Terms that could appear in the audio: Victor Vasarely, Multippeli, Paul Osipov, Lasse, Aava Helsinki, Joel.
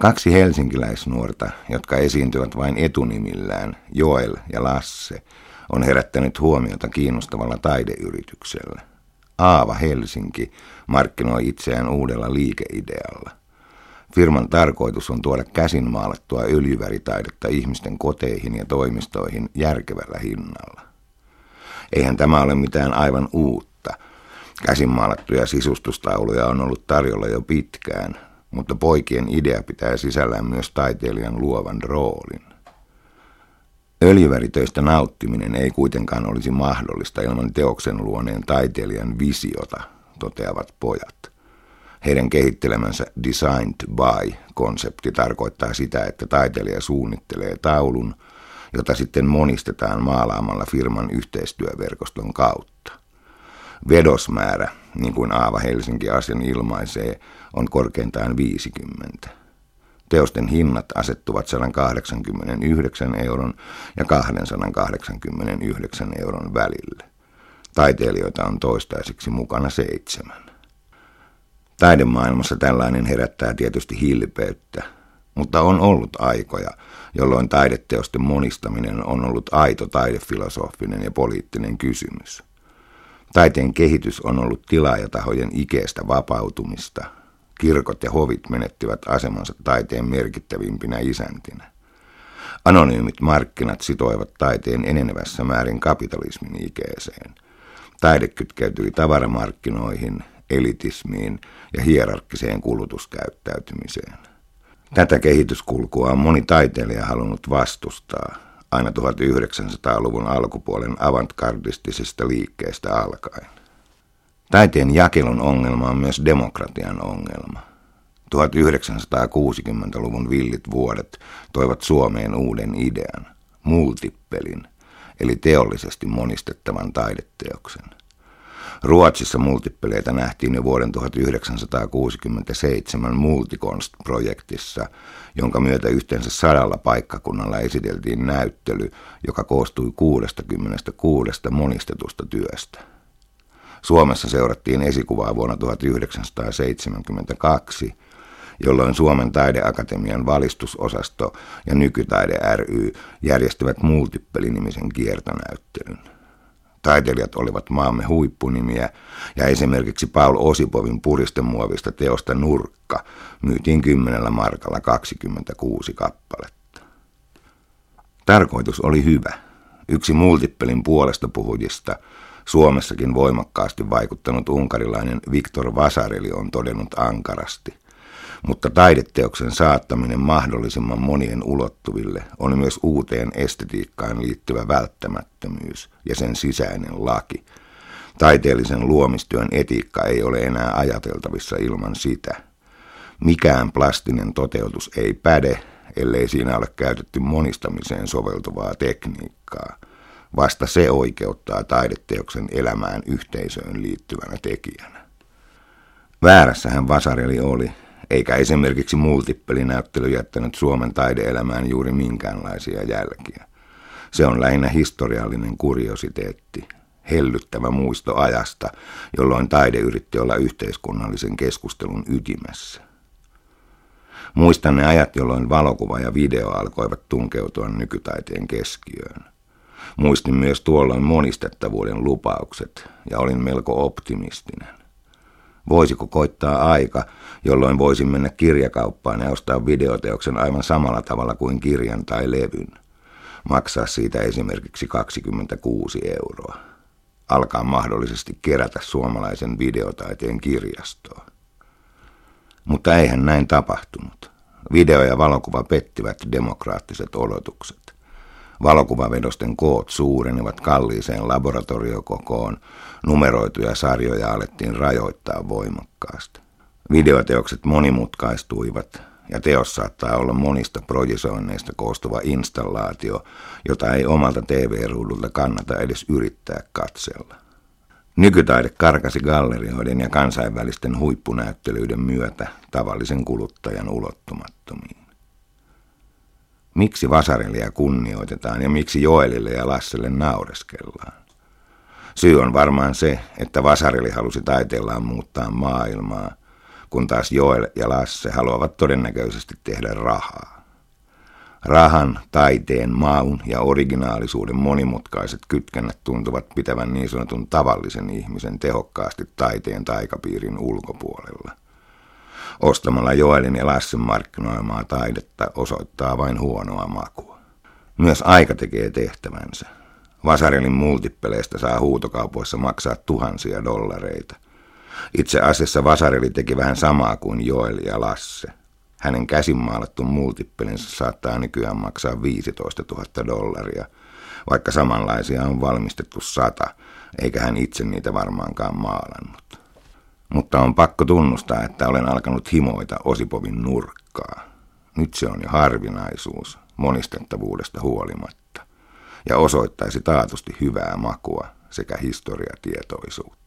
Kaksi helsinkiläisnuorta, jotka esiintyvät vain etunimillään, Joel ja Lasse, on herättänyt huomiota kiinnostavalla taideyrityksellä. Aava Helsinki markkinoi itseään uudella liikeidealla. Firman tarkoitus on tuoda käsin maalattua öljyväritaidetta ihmisten koteihin ja toimistoihin järkevällä hinnalla. Eihän tämä ole mitään aivan uutta. Käsin maalattuja sisustustauluja on ollut tarjolla jo pitkään, mutta poikien idea pitää sisällään myös taiteilijan luovan roolin. Öljyväritöistä nauttiminen ei kuitenkaan olisi mahdollista ilman teoksen luoneen taiteilijan visiota, toteavat pojat. Heidän kehittelemänsä Designed By-konsepti tarkoittaa sitä, että taiteilija suunnittelee taulun, jota sitten monistetaan maalaamalla firman yhteistyöverkoston kautta. Vedosmäärä, niin kuin Aava Helsinki asian ilmaisee, on korkeintaan 50. Teosten hinnat asettuvat 189 € ja 289 € välille. Taiteilijoita on toistaiseksi mukana 7. Taidemaailmassa tällainen herättää tietysti hilpeyttä, mutta on ollut aikoja, jolloin taideteosten monistaminen on ollut aito taidefilosofinen ja poliittinen kysymys. Taiteen kehitys on ollut tilaajatahojen ikeestä vapautumista. Kirkot ja hovit menettivät asemansa taiteen merkittävimpinä isäntinä. Anonyymit markkinat sitoivat taiteen enenevässä määrin kapitalismin ikeeseen. Taide kytkeytyi tavaramarkkinoihin, elitismiin ja hierarkkiseen kulutuskäyttäytymiseen. Tätä kehityskulkua on moni taiteilija halunnut vastustaa, aina 1900-luvun alkupuolen avantgardistisesta liikkeestä alkaen. Taiteen jakelun ongelma on myös demokratian ongelma. 1960-luvun villit vuodet toivat Suomeen uuden idean, multippelin, eli teollisesti monistettavan taideteoksen. Ruotsissa multippeleitä nähtiin jo vuoden 1967 Multikonst-projektissa, jonka myötä yhteensä 100 paikkakunnalla esiteltiin näyttely, joka koostui 66 monistetusta työstä. Suomessa seurattiin esikuvaa vuonna 1972, jolloin Suomen taideakatemian valistusosasto ja Nykytaide ry järjestivät multippelinimisen kiertonäyttelyn. Taiteilijat olivat maamme huippunimiä ja esimerkiksi Paul Osipovin puristemuovista teosta Nurkka myytiin 10 markalla 26 kappaletta. Tarkoitus oli hyvä. Yksi multippelin puolestapuhujista, Suomessakin voimakkaasti vaikuttanut unkarilainen Victor Vasarely on todennut ankarasti. Mutta taideteoksen saattaminen mahdollisimman monien ulottuville on myös uuteen estetiikkaan liittyvä välttämättömyys ja sen sisäinen laki. Taiteellisen luomistyön etiikka ei ole enää ajateltavissa ilman sitä. Mikään plastinen toteutus ei päde, ellei siinä ole käytetty monistamiseen soveltuvaa tekniikkaa. Vasta se oikeuttaa taideteoksen elämään yhteisöön liittyvänä tekijänä. Väärässähän Vasarely oli. Eikä esimerkiksi multippelinäyttely jättänyt Suomen taideelämään juuri minkäänlaisia jälkiä. Se on lähinnä historiallinen kuriositeetti, hellyttävä muisto ajasta, jolloin taide yritti olla yhteiskunnallisen keskustelun ytimessä. Muistan ne ajat, jolloin valokuva ja video alkoivat tunkeutua nykytaiteen keskiöön. Muistin myös tuolloin monistettavuuden lupaukset ja olin melko optimistinen. Voisiko koittaa aika, jolloin voisin mennä kirjakauppaan ja ostaa videoteoksen aivan samalla tavalla kuin kirjan tai levyn? Maksaa siitä esimerkiksi 26 €. Alkaa mahdollisesti kerätä suomalaisen videotaiteen kirjastoa. Mutta eihän näin tapahtunut. Video ja valokuva pettivät demokraattiset odotukset. Valokuvavedosten koot suurenivat kalliiseen laboratoriokokoon, numeroituja sarjoja alettiin rajoittaa voimakkaasti. Videoteokset monimutkaistuivat ja teos saattaa olla monista projisoinneista koostuva installaatio, jota ei omalta TV-ruudulta kannata edes yrittää katsella. Nykytaide karkasi gallerioiden ja kansainvälisten huippunäyttelyiden myötä tavallisen kuluttajan ulottumattomiin. Miksi Vasarelyä kunnioitetaan ja miksi Joelille ja Lasselle naureskellaan? Syy on varmaan se, että Vasarely halusi taiteellaan muuttaa maailmaa, kun taas Joel ja Lasse haluavat todennäköisesti tehdä rahaa. Rahan, taiteen, maun ja originaalisuuden monimutkaiset kytkennät tuntuvat pitävän niin sanotun tavallisen ihmisen tehokkaasti taiteen taikapiirin ulkopuolella. Ostamalla Joelin ja Lassen markkinoimaa taidetta osoittaa vain huonoa makua. Myös aika tekee tehtävänsä. Vasarelyn multippeleistä saa huutokaupoissa maksaa tuhansia dollareita. Itse asiassa Vasarely teki vähän samaa kuin Joel ja Lasse. Hänen käsinmaalattu multippelinsä saattaa nykyään maksaa $15,000, vaikka samanlaisia on valmistettu 100, eikä hän itse niitä varmaankaan maalannut. Mutta on pakko tunnustaa, että olen alkanut himoita Osipovin nurkkaa. Nyt se on jo harvinaisuus, monistettavuudesta huolimatta, ja osoittaisi taatusti hyvää makua sekä historiatietoisuutta.